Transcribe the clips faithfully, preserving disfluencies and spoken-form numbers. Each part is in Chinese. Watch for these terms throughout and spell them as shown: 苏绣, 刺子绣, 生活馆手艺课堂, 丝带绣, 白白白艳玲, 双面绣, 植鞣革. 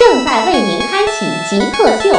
正在为您开启极客秀。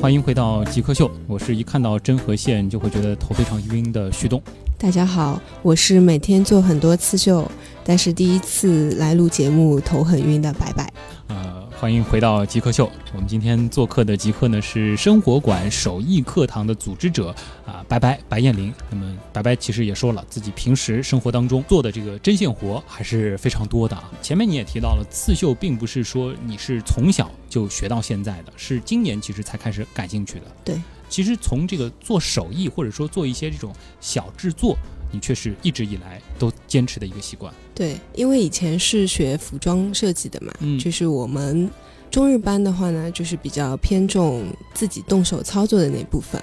欢迎回到极客秀，我是一看到针和线就会觉得头非常晕的旭东。大家好，我是每天做很多次秀，但是第一次来录节目头很晕的白白。呃，欢迎回到极客秀，我们今天做客的极客呢是生活馆手艺课堂的组织者啊、呃，白白白艳玲。那么白白其实也说了，自己平时生活当中做的这个针线活还是非常多的啊。前面你也提到了，刺绣并不是说你是从小就学到现在的，是今年其实才开始感兴趣的。对，其实从这个做手艺或者说做一些这种小制作，你确实一直以来都坚持的一个习惯。对，因为以前是学服装设计的嘛、嗯、就是我们中日班的话呢，就是比较偏重自己动手操作的那部分。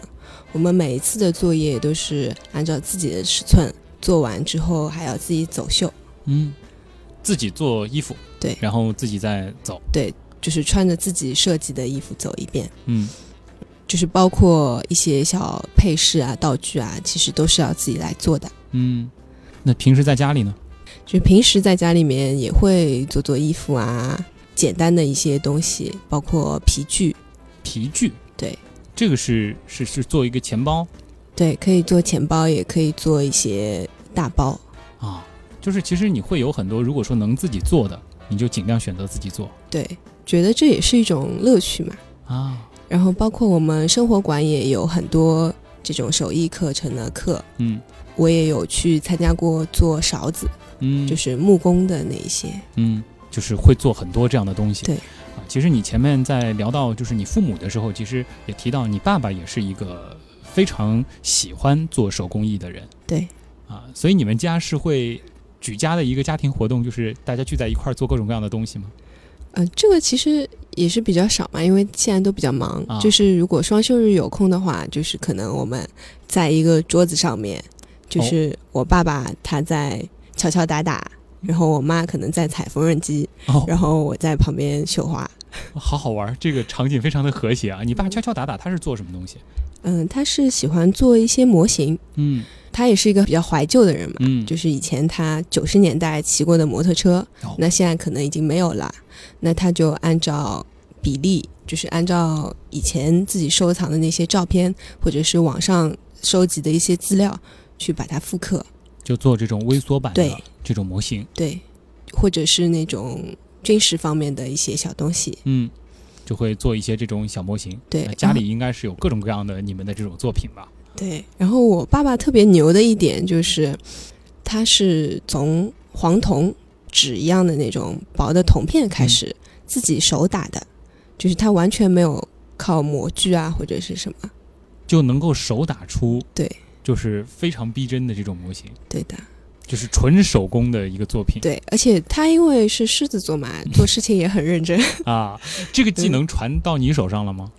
我们每一次的作业都是按照自己的尺寸做完之后，还要自己走绣。嗯，自己做衣服。对，然后自己再走。对，就是穿着自己设计的衣服走一遍。嗯，就是包括一些小配饰啊、道具啊，其实都是要自己来做的。嗯，那平时在家里呢？就平时在家里面也会做做衣服啊，简单的一些东西，包括皮具。皮具？对，这个是是是做一个钱包。对，可以做钱包，也可以做一些大包啊。就是其实你会有很多，如果说能自己做的，你就尽量选择自己做。对，觉得这也是一种乐趣嘛。啊，然后包括我们生活馆也有很多这种手艺课程的课。嗯，我也有去参加过做勺子，嗯，就是木工的那一些，嗯，就是会做很多这样的东西。对，啊，其实你前面在聊到就是你父母的时候，其实也提到你爸爸也是一个非常喜欢做手工艺的人。对，啊，所以你们家是会举家的一个家庭活动，就是大家聚在一块儿做各种各样的东西吗？呃，这个其实也是比较少嘛，因为现在都比较忙、啊、就是如果双休日有空的话，就是可能我们在一个桌子上面，就是我爸爸他在敲敲打打、哦、然后我妈可能在踩缝纫机、哦、然后我在旁边绣花。好好玩，这个场景非常的和谐啊。你爸敲敲打打他是做什么东西？嗯，他是喜欢做一些模型。嗯，他也是一个比较怀旧的人嘛、嗯、就是以前他九十年代骑过的摩托车、哦、那现在可能已经没有了，那他就按照比例，就是按照以前自己收藏的那些照片或者是网上收集的一些资料去把它复刻，就做这种微缩版的这种模型。对，或者是那种军事方面的一些小东西。嗯，就会做一些这种小模型。对，家里应该是有各种各样的你们的这种作品吧。对，然后我爸爸特别牛的一点就是他是从黄铜纸一样的那种薄的铜片开始、嗯、自己手打的，就是他完全没有靠模具啊或者是什么，就能够手打出。对，就是非常逼真的这种模型。对的，就是纯手工的一个作品。对，而且他因为是狮子座嘛，做事情也很认真啊。这个技能传到你手上了吗？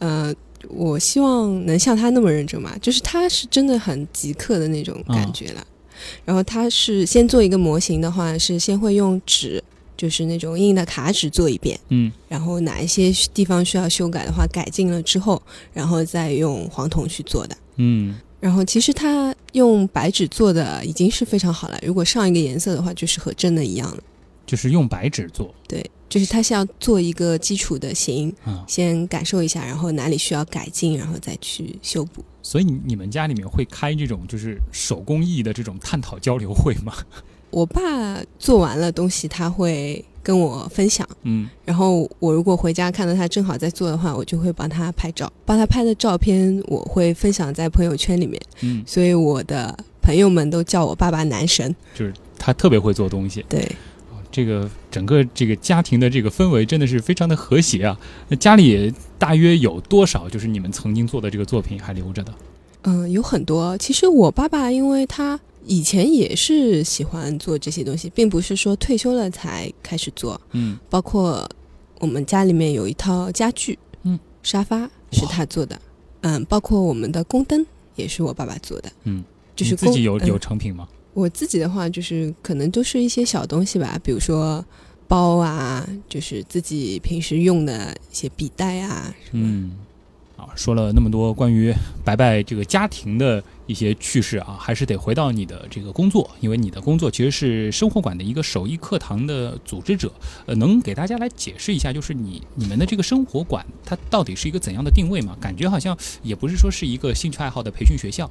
嗯、呃我希望能像他那么认真嘛，就是他是真的很极客的那种感觉了、嗯、然后他是先做一个模型的话，是先会用纸，就是那种硬的卡纸做一遍。嗯，然后哪一些地方需要修改的话改进了之后，然后再用黄铜去做的。嗯，然后其实他用白纸做的已经是非常好了，如果上一个颜色的话就是和真的一样了。就是用白纸做。对，就是他是要做一个基础的型、嗯、先感受一下，然后哪里需要改进，然后再去修补。所以你们家里面会开这种就是手工艺的这种探讨交流会吗？我爸做完了东西他会跟我分享。嗯，然后我如果回家看到他正好在做的话，我就会帮他拍照，帮他拍的照片我会分享在朋友圈里面。嗯，所以我的朋友们都叫我爸爸男神，就是他特别会做东西。对，这个整个这个家庭的这个氛围真的是非常的和谐啊。那家里大约有多少就是你们曾经做的这个作品还留着的？嗯，有很多。其实我爸爸因为他以前也是喜欢做这些东西，并不是说退休了才开始做。嗯，包括我们家里面有一套家具，嗯，沙发是他做的，嗯，包括我们的宫灯也是我爸爸做的。嗯，就是自己有有成品吗？嗯，我自己的话就是可能都是一些小东西吧，比如说包啊，就是自己平时用的一些笔袋啊。嗯，说了那么多关于白白这个家庭的一些趣事啊，还是得回到你的这个工作，因为你的工作其实是生活馆的一个手艺课堂的组织者。呃，能给大家来解释一下，就是你你们的这个生活馆它到底是一个怎样的定位吗？感觉好像也不是说是一个兴趣爱好的培训学校。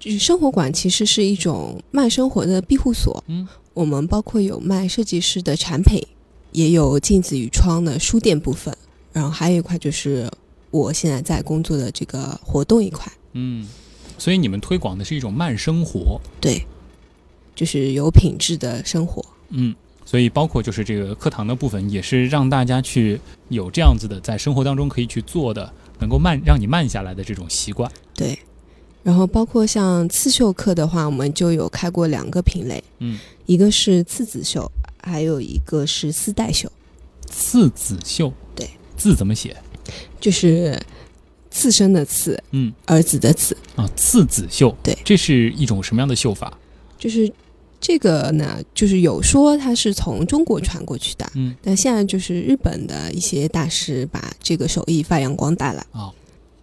就是生活馆其实是一种卖生活的庇护所。嗯，我们包括有卖设计师的产品，也有镜子与窗的书店部分，然后还有一块就是我现在在工作的这个活动一块。嗯，所以你们推广的是一种慢生活。对，就是有品质的生活。嗯，所以包括就是这个课堂的部分也是让大家去有这样子的在生活当中可以去做的，能够慢让你慢下来的这种习惯。对，然后包括像刺绣课的话，我们就有开过两个品类。嗯，一个是刺子绣，还有一个是丝带绣。刺子绣，对，字怎么写？就是刺身的刺，嗯，儿子的子啊。刺子绣，对，这是一种什么样的绣法？就是这个呢，就是有说它是从中国传过去的，嗯，但现在就是日本的一些大师把这个手艺发扬光大了啊。哦，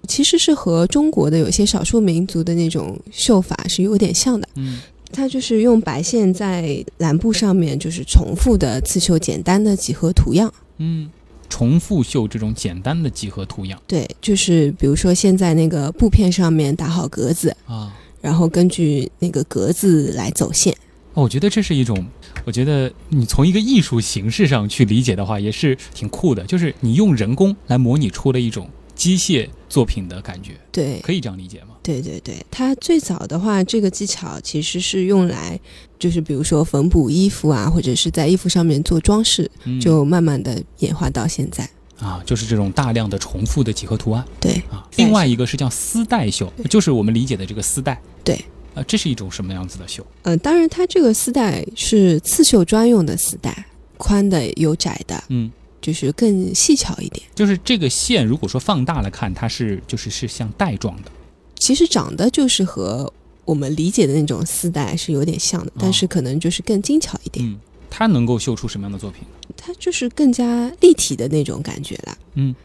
其实是和中国的有些少数民族的那种绣法是有点像的。嗯，它就是用白线在蓝布上面就是重复的刺绣简单的几何图样。嗯，重复绣这种简单的几何图样。对，就是比如说现在那个布片上面打好格子啊，然后根据那个格子来走线。哦，我觉得这是一种，我觉得你从一个艺术形式上去理解的话也是挺酷的，就是你用人工来模拟出了一种机械作品的感觉。对，可以这样理解吗？对对对，它最早的话这个技巧其实是用来就是比如说缝补衣服啊，或者是在衣服上面做装饰。嗯，就慢慢的演化到现在啊，就是这种大量的重复的几何图案。对啊，另外一个是叫丝带绣，就是我们理解的这个丝带。对啊，这是一种什么样子的绣？呃，当然它这个丝带是刺绣专用的丝带，宽的有窄的。嗯，就是更细巧一点。就是这个线如果说放大了看，它是就是是像带状的，其实长得就是和我们理解的那种丝带是有点像的。哦，但是可能就是更精巧一点。嗯，它能够绣出什么样的作品？它就是更加立体的那种感觉了。嗯，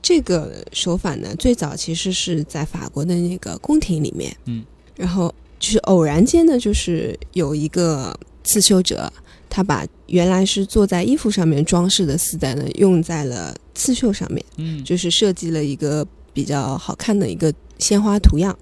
这个手法呢最早其实是在法国的那个宫廷里面。嗯，然后就是偶然间呢就是有一个刺绣者，他把原来是做在衣服上面装饰的丝带呢用在了刺绣上面。嗯，就是设计了一个比较好看的一个鲜花图样。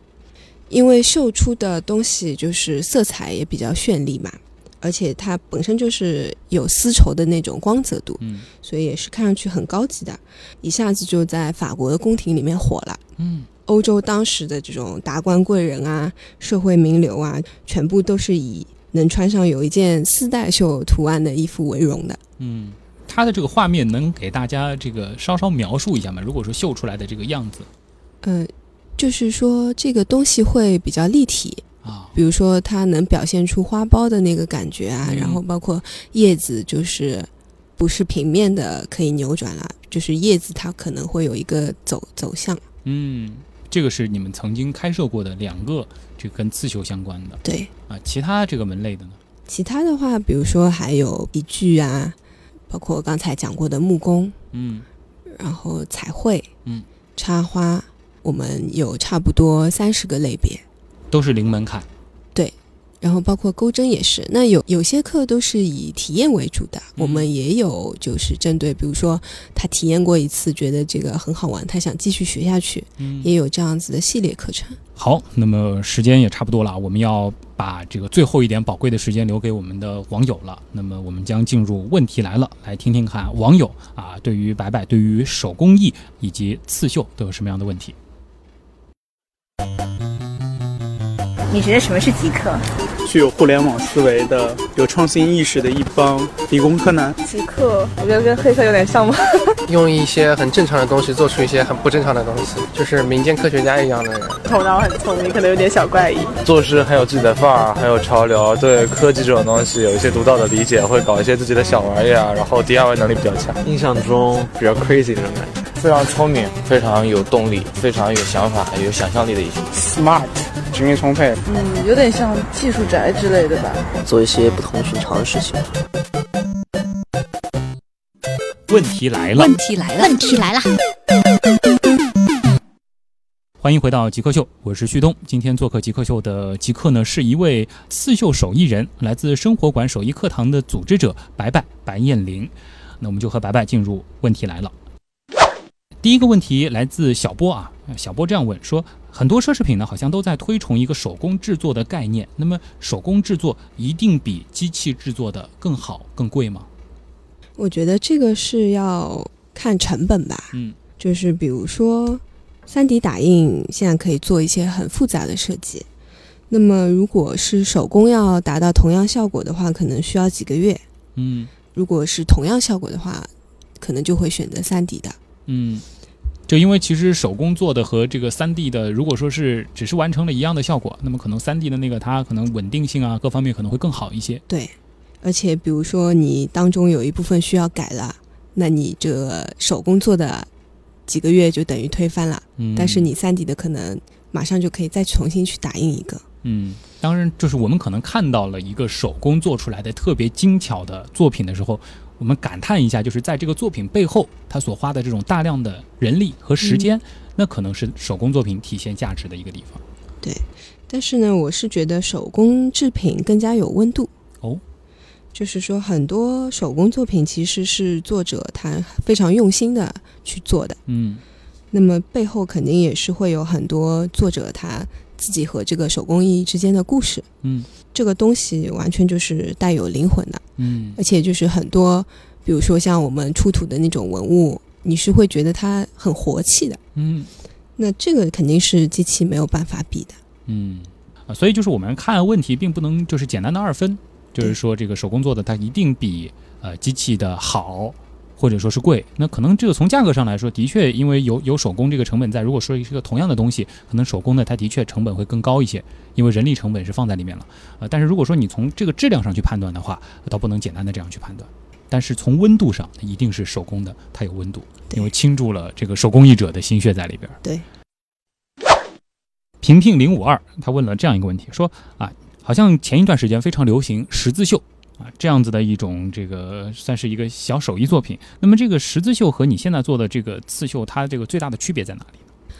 因为绣出的东西就是色彩也比较绚丽嘛，而且它本身就是有丝绸的那种光泽度。嗯，所以也是看上去很高级的，一下子就在法国的宫廷里面火了。嗯，欧洲当时的这种达官贵人啊，社会名流啊，全部都是以能穿上有一件丝带绣图案的衣服为荣的。嗯，它的这个画面能给大家这个稍稍描述一下吗？如果说绣出来的这个样子，呃，就是说这个东西会比较立体啊。哦，比如说它能表现出花苞的那个感觉啊。嗯，然后包括叶子就是不是平面的可以扭转了，就是叶子它可能会有一个走走向。嗯，这个是你们曾经开设过的两个这跟刺绣相关的。对啊，其他这个门类的呢？其他的话比如说还有笔具啊，包括刚才讲过的木工。嗯，然后彩绘。嗯，插花，我们有差不多三十个类别，都是零门槛。对，然后包括钩针也是。那有有些课都是以体验为主的。嗯，我们也有就是针对比如说他体验过一次觉得这个很好玩，他想继续学下去。嗯，也有这样子的系列课程。好，那么时间也差不多了，我们要把这个最后一点宝贵的时间留给我们的网友了。那么我们将进入问题来了，来听听看网友啊对于白白对于手工艺以及刺绣都有什么样的问题。你觉得什么是极客？具有互联网思维的、有创新意识的一帮理工科男。极客，我觉得跟黑客有点像吗？用一些很正常的东西做出一些很不正常的东西，就是民间科学家一样的人。头脑很聪明，可能有点小怪异。做事很有自己的范儿，很有潮流，对科技这种东西有一些独到的理解，会搞一些自己的小玩意啊，然后 D I Y 能力比较强。印象中比较 crazy 那种感觉。非常聪明，非常有动力，非常有想法，有想象力的一群 smart， 精力充沛。嗯，有点像技术宅之类的吧。做一些不同寻常的事情。问题来了！问题来了！问题来了！欢迎回到极客秀，我是旭东。今天做客极客秀的极客呢，是一位刺绣手艺人，来自生活馆手艺课堂的组织者白白白艳玲。那我们就和白白进入问题来了。第一个问题来自小波啊，小波这样问说，很多奢侈品呢好像都在推崇一个手工制作的概念，那么手工制作一定比机器制作的更好更贵吗？我觉得这个是要看成本吧，嗯，就是比如说三 D 打印现在可以做一些很复杂的设计，那么如果是手工要达到同样效果的话，可能需要几个月，嗯，如果是同样效果的话，可能就会选择 三 D 的，嗯，就因为其实手工做的和这个 三 D 的，如果说是只是完成了一样的效果，那么可能 三 D 的那个它可能稳定性啊各方面可能会更好一些。对，而且比如说你当中有一部分需要改了，那你这个手工做的几个月就等于推翻了，嗯，但是你 三 D 的可能马上就可以再重新去打印一个。嗯，当然就是我们可能看到了一个手工做出来的特别精巧的作品的时候，我们感叹一下，就是在这个作品背后它所花的这种大量的人力和时间，嗯，那可能是手工作品体现价值的一个地方。对，但是呢我是觉得手工制品更加有温度哦，就是说很多手工作品其实是作者他非常用心的去做的，嗯，那么背后肯定也是会有很多作者他自己和这个手工艺之间的故事，嗯，这个东西完全就是带有灵魂的，嗯，而且就是很多，比如说像我们出土的那种文物，你是会觉得它很活气的，嗯，那这个肯定是机器没有办法比的，嗯，啊，所以就是我们看问题并不能就是简单的二分，就是说这个手工做的它一定比呃机器的好。或者说是贵，那可能这个从价格上来说的确因为有有手工这个成本在，如果说是一个同样的东西，可能手工的它的确成本会更高一些，因为人力成本是放在里面了，呃，但是如果说你从这个质量上去判断的话，倒不能简单的这样去判断，但是从温度上一定是手工的它有温度，因为倾注了这个手工艺者的心血在里边。对，平平零五二他问了这样一个问题说啊，好像前一段时间非常流行十字绣啊，这样子的一种这个算是一个小手艺作品。那么这个十字绣和你现在做的这个刺绣，它这个最大的区别在哪里呢？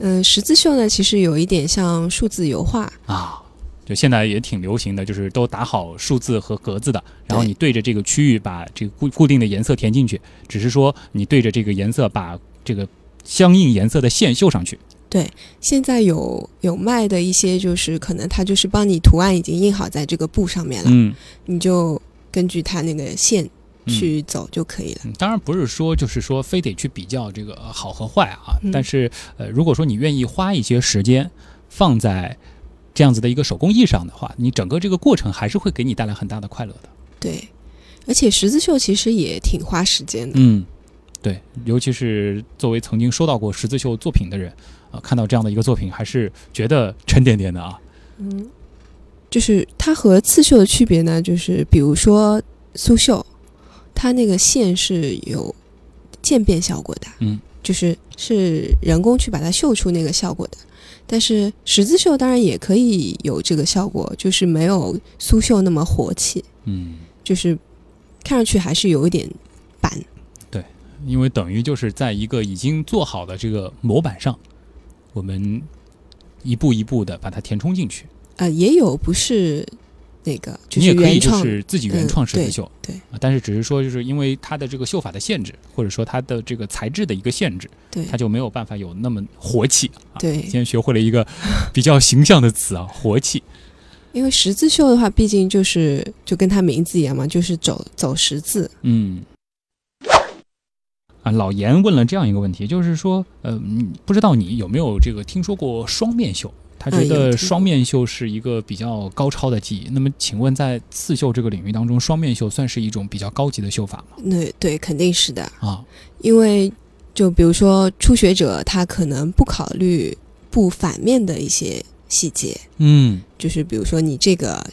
嗯，十字绣呢，其实有一点像数字油画啊，就现在也挺流行的，就是都打好数字和格子的，然后你对着这个区域把这个固定的颜色填进去，只是说你对着这个颜色把这个相应颜色的线绣上去。对，现在有有卖的一些就是可能它就是帮你图案已经印好在这个布上面了，嗯，你就根据它那个线去走就可以了，嗯，当然不是说就是说非得去比较这个好和坏啊，嗯，但是呃，如果说你愿意花一些时间放在这样子的一个手工艺上的话，你整个这个过程还是会给你带来很大的快乐的。对，而且十字绣其实也挺花时间的，嗯，对，尤其是作为曾经收到过十字绣作品的人啊，呃，看到这样的一个作品还是觉得沉甸甸的啊。嗯，就是它和刺绣的区别呢，就是比如说苏绣，它那个线是有渐变效果的，嗯，就是是人工去把它绣出那个效果的。但是十字绣当然也可以有这个效果，就是没有苏绣那么活气，嗯，就是看上去还是有一点板。因为等于就是在一个已经做好的这个模板上，我们一步一步的把它填充进去。呃，也有不是那个，就是，原创，你也可以就是自己原创十字绣，嗯，对，对，但是只是说就是因为它的这个绣法的限制，或者说它的这个材质的一个限制，对，它就没有办法有那么活气，啊，对，今天学会了一个比较形象的词啊，活气。因为十字绣的话，毕竟就是就跟它名字一样嘛，就是走走十字，嗯。啊，老严问了这样一个问题，就是说，呃，不知道你有没有这个听说过双面绣？他觉得双面绣是一个比较高超的技艺。那么请问在刺绣这个领域当中，双面绣算是一种比较高级的绣法吗？对对，肯定是的啊。因为就比如说初学者他可能不考虑布反面的一些细节，嗯，就是比如说你这个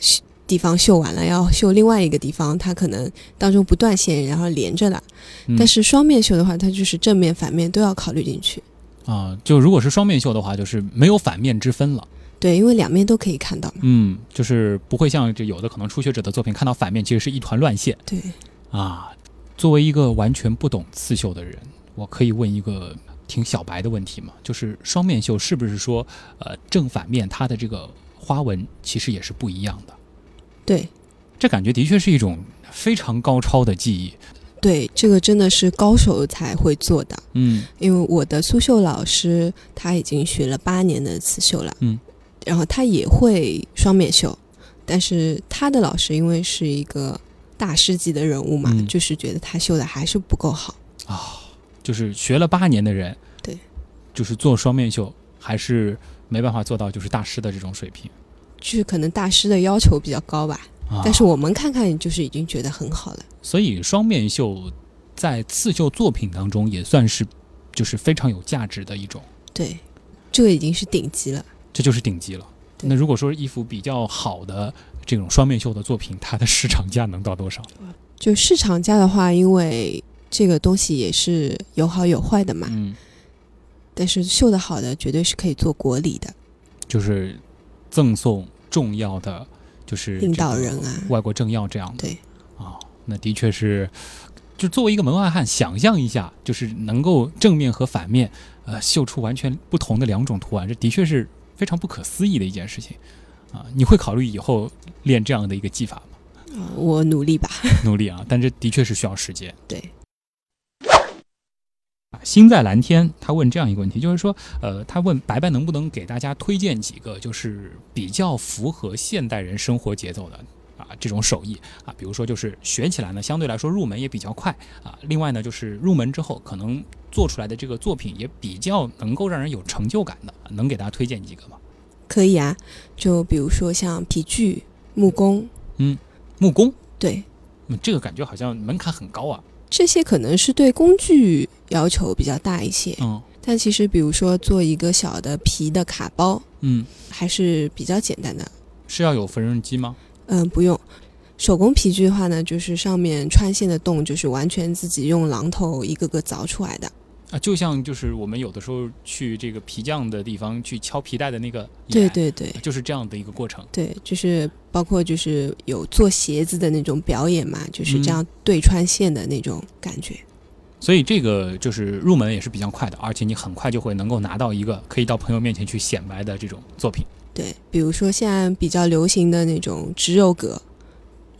地方绣完了要绣另外一个地方，它可能当中不断线然后连着的、嗯、但是双面绣的话它就是正面反面都要考虑进去啊。就如果是双面绣的话就是没有反面之分了。对，因为两面都可以看到嘛。嗯，就是不会像有的可能初学者的作品看到反面其实是一团乱线。对啊，作为一个完全不懂刺绣的人，我可以问一个挺小白的问题嘛，就是双面绣是不是说呃正反面它的这个花纹其实也是不一样的？对，这感觉的确是一种非常高超的技艺。对，这个真的是高手才会做的。嗯，因为我的苏绣老师他已经学了八年的刺绣了，嗯，然后他也会双面绣，但是他的老师因为是一个大师级的人物嘛，嗯、就是觉得他绣的还是不够好啊、哦，就是学了八年的人，对，就是做双面绣还是没办法做到就是大师的这种水平。就是可能大师的要求比较高吧、啊、但是我们看看就是已经觉得很好了。所以双面绣在刺绣作品当中也算是就是非常有价值的一种。对，这个已经是顶级了，这就是顶级了。那如果说一幅比较好的这种双面绣的作品，它的市场价能到多少？就市场价的话，因为这个东西也是有好有坏的嘛、嗯、但是绣的好的绝对是可以做国礼的，就是赠送重要的就是领导人啊，外国政要这样的。对啊、哦，那的确是，就作为一个门外汉，想象一下，就是能够正面和反面，呃，绣出完全不同的两种图案，这的确是非常不可思议的一件事情啊、呃！你会考虑以后练这样的一个技法吗？啊、呃，我努力吧，努力啊！但这的确是需要时间。对。心在蓝天他问这样一个问题，就是说呃，他问白白能不能给大家推荐几个就是比较符合现代人生活节奏的啊这种手艺啊，比如说就是学起来呢相对来说入门也比较快啊，另外呢就是入门之后可能做出来的这个作品也比较能够让人有成就感的，能给大家推荐几个吗？可以啊，就比如说像皮具、木工。嗯，木工。对、嗯、这个感觉好像门槛很高啊。这些可能是对工具要求比较大一些、哦、但其实比如说做一个小的皮的卡包，嗯，还是比较简单的。是要有缝纫机吗？嗯，不用。手工皮具的话呢，就是上面穿线的洞就是完全自己用榔头一个个凿出来的啊，就像就是我们有的时候去这个皮匠的地方去敲皮带的那个，对对对，就是这样的一个过程。对，就是包括就是有做鞋子的那种表演嘛，就是这样对穿线的那种感觉、嗯、所以这个就是入门也是比较快的，而且你很快就会能够拿到一个可以到朋友面前去显摆的这种作品。对，比如说现在比较流行的那种植鞣革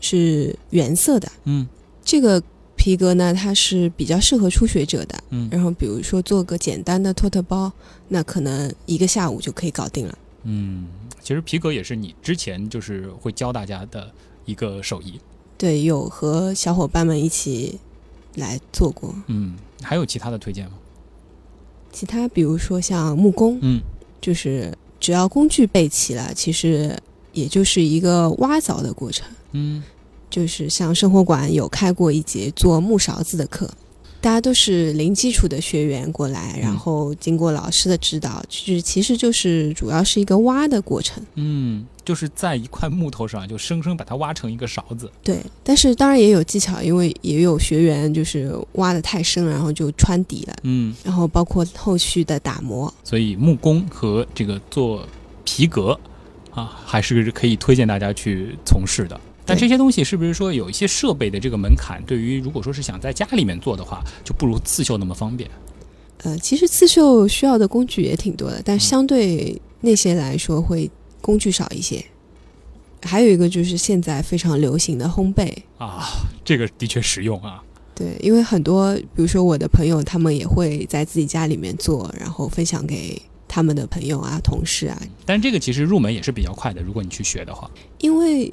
是原色的，嗯，这个皮革呢它是比较适合初学者的、嗯、然后比如说做个简单的托特包，那可能一个下午就可以搞定了。嗯，其实皮革也是你之前就是会教大家的一个手艺。对，有和小伙伴们一起来做过。嗯，还有其他的推荐吗？其他比如说像木工，嗯，就是只要工具备齐了，其实也就是一个挖凿的过程。嗯，就是像生活馆有开过一节做木勺子的课，大家都是零基础的学员过来，然后经过老师的指导，就是其实就是主要是一个挖的过程。嗯，就是在一块木头上就生生把它挖成一个勺子。对，但是当然也有技巧，因为也有学员就是挖得太深然后就穿底了。嗯，然后包括后续的打磨。所以木工和这个做皮革啊，还是可以推荐大家去从事的。但这些东西是不是说有一些设备的这个门槛，对于如果说是想在家里面做的话就不如刺绣那么方便？呃，其实刺绣需要的工具也挺多的，但相对那些来说会工具少一些、嗯、还有一个就是现在非常流行的烘焙啊，这个的确实用啊。对，因为很多比如说我的朋友他们也会在自己家里面做，然后分享给他们的朋友啊同事啊。但这个其实入门也是比较快的，如果你去学的话。因为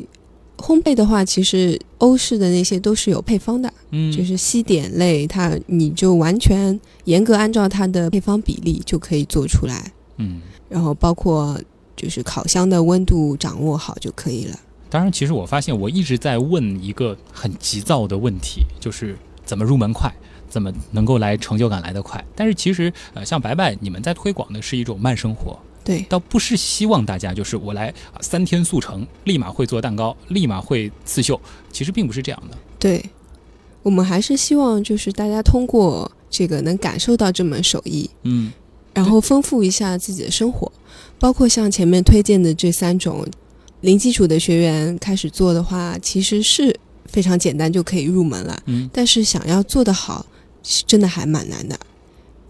烘焙的话其实欧式的那些都是有配方的、嗯、就是西点类它你就完全严格按照它的配方比例就可以做出来。嗯，然后包括就是烤箱的温度掌握好就可以了。当然，其实我发现我一直在问一个很急躁的问题，就是怎么入门快，怎么能够来成就感来得快。但是其实呃，像白白你们在推广的是一种慢生活，对，倒不是希望大家就是我来三天速成，立马会做蛋糕，立马会刺绣，其实并不是这样的。对，我们还是希望就是大家通过这个能感受到这门手艺，嗯，然后丰富一下自己的生活，包括像前面推荐的这三种，零基础的学员开始做的话，其实是非常简单就可以入门了，嗯，但是想要做得好，真的还蛮难的，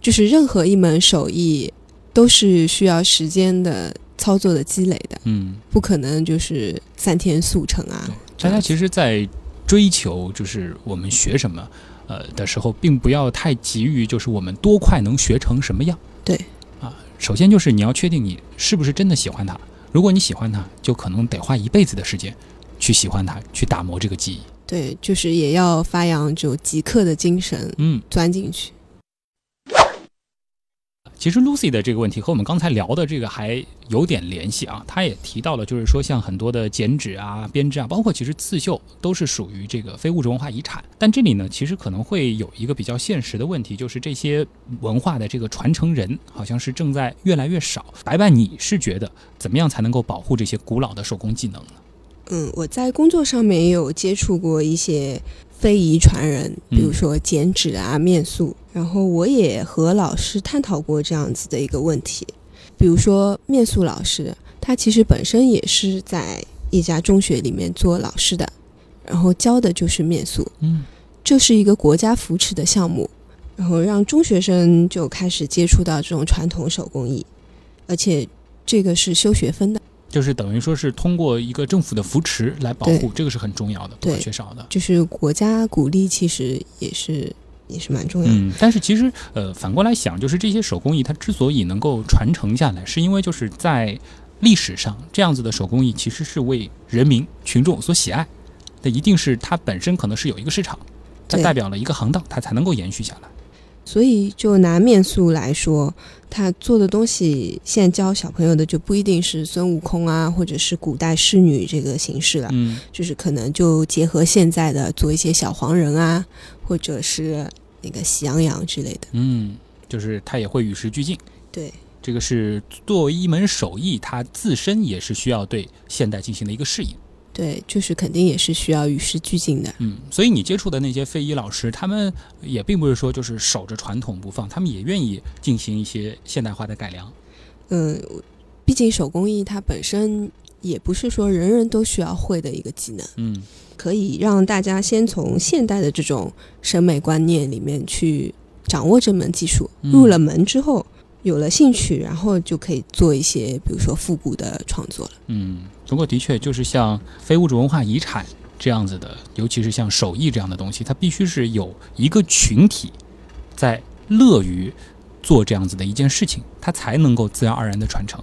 就是任何一门手艺都是需要时间的操作的积累的，嗯，不可能就是三天速成啊。大家其实在追求就是我们学什么呃的时候，并不要太急于就是我们多快能学成什么样。对啊，首先就是你要确定你是不是真的喜欢它，如果你喜欢它，就可能得花一辈子的时间去喜欢它，去打磨这个技艺。对，就是也要发扬就极客的精神，嗯，钻进去。其实 Lucy 的这个问题和我们刚才聊的这个还有点联系啊，她也提到了，就是说像很多的剪纸啊、编织啊，包括其实刺绣都是属于这个非物质文化遗产。但这里呢，其实可能会有一个比较现实的问题，就是这些文化的这个传承人好像是正在越来越少。白白，你是觉得怎么样才能够保护这些古老的手工技能呢？嗯，我在工作上面也有接触过一些非遗传人，比如说剪纸啊、面塑，然后我也和老师探讨过这样子的一个问题。比如说面塑老师，他其实本身也是在一家中学里面做老师的，然后教的就是面塑，嗯，这是一个国家扶持的项目，然后让中学生就开始接触到这种传统手工艺，而且这个是修学分的，就是等于说是通过一个政府的扶持来保护，这个是很重要的，不可缺少的。就是国家鼓励，其实也是也是蛮重要的。嗯，但是其实呃，反过来想，就是这些手工艺它之所以能够传承下来，是因为就是在历史上这样子的手工艺其实是为人民群众所喜爱，那一定是它本身可能是有一个市场，它代表了一个行当，它才能够延续下来。所以就拿面塑来说，他做的东西现在教小朋友的就不一定是孙悟空啊，或者是古代仕女这个形式了，嗯，就是可能就结合现在的做一些小黄人啊，或者是那个喜羊羊之类的，嗯，就是他也会与时俱进。对，这个是作为一门手艺，它自身也是需要对现代进行的一个适应。对，就是肯定也是需要与时俱进的。嗯，所以你接触的那些非遗老师，他们也并不是说就是守着传统不放，他们也愿意进行一些现代化的改良。嗯，毕竟手工艺它本身也不是说人人都需要会的一个技能。嗯，可以让大家先从现代的这种审美观念里面去掌握这门技术，入了门之后，嗯，有了兴趣，然后就可以做一些比如说复古的创作了。嗯，不过的确就是像非物质文化遗产这样子的，尤其是像手艺这样的东西，它必须是有一个群体在乐于做这样子的一件事情，它才能够自然而然的传承，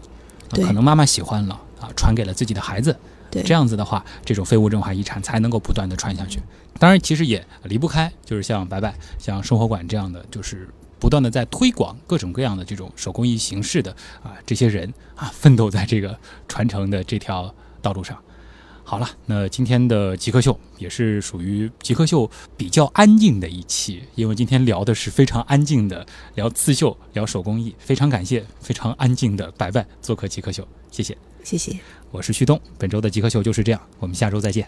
啊，可能妈妈喜欢了啊，传给了自己的孩子，对，这样子的话，这种非物质文化遗产才能够不断的传下去。当然其实也离不开就是像白白、像生活馆这样的，就是不断的在推广各种各样的这种手工艺形式的啊，这些人啊，奋斗在这个传承的这条道路上。好了，那今天的极客秀也是属于极客秀比较安静的一期，因为今天聊的是非常安静的，聊刺绣，聊手工艺。非常感谢非常安静的白白做客极客秀，谢谢，谢谢。我是旭东，本周的极客秀就是这样，我们下周再见。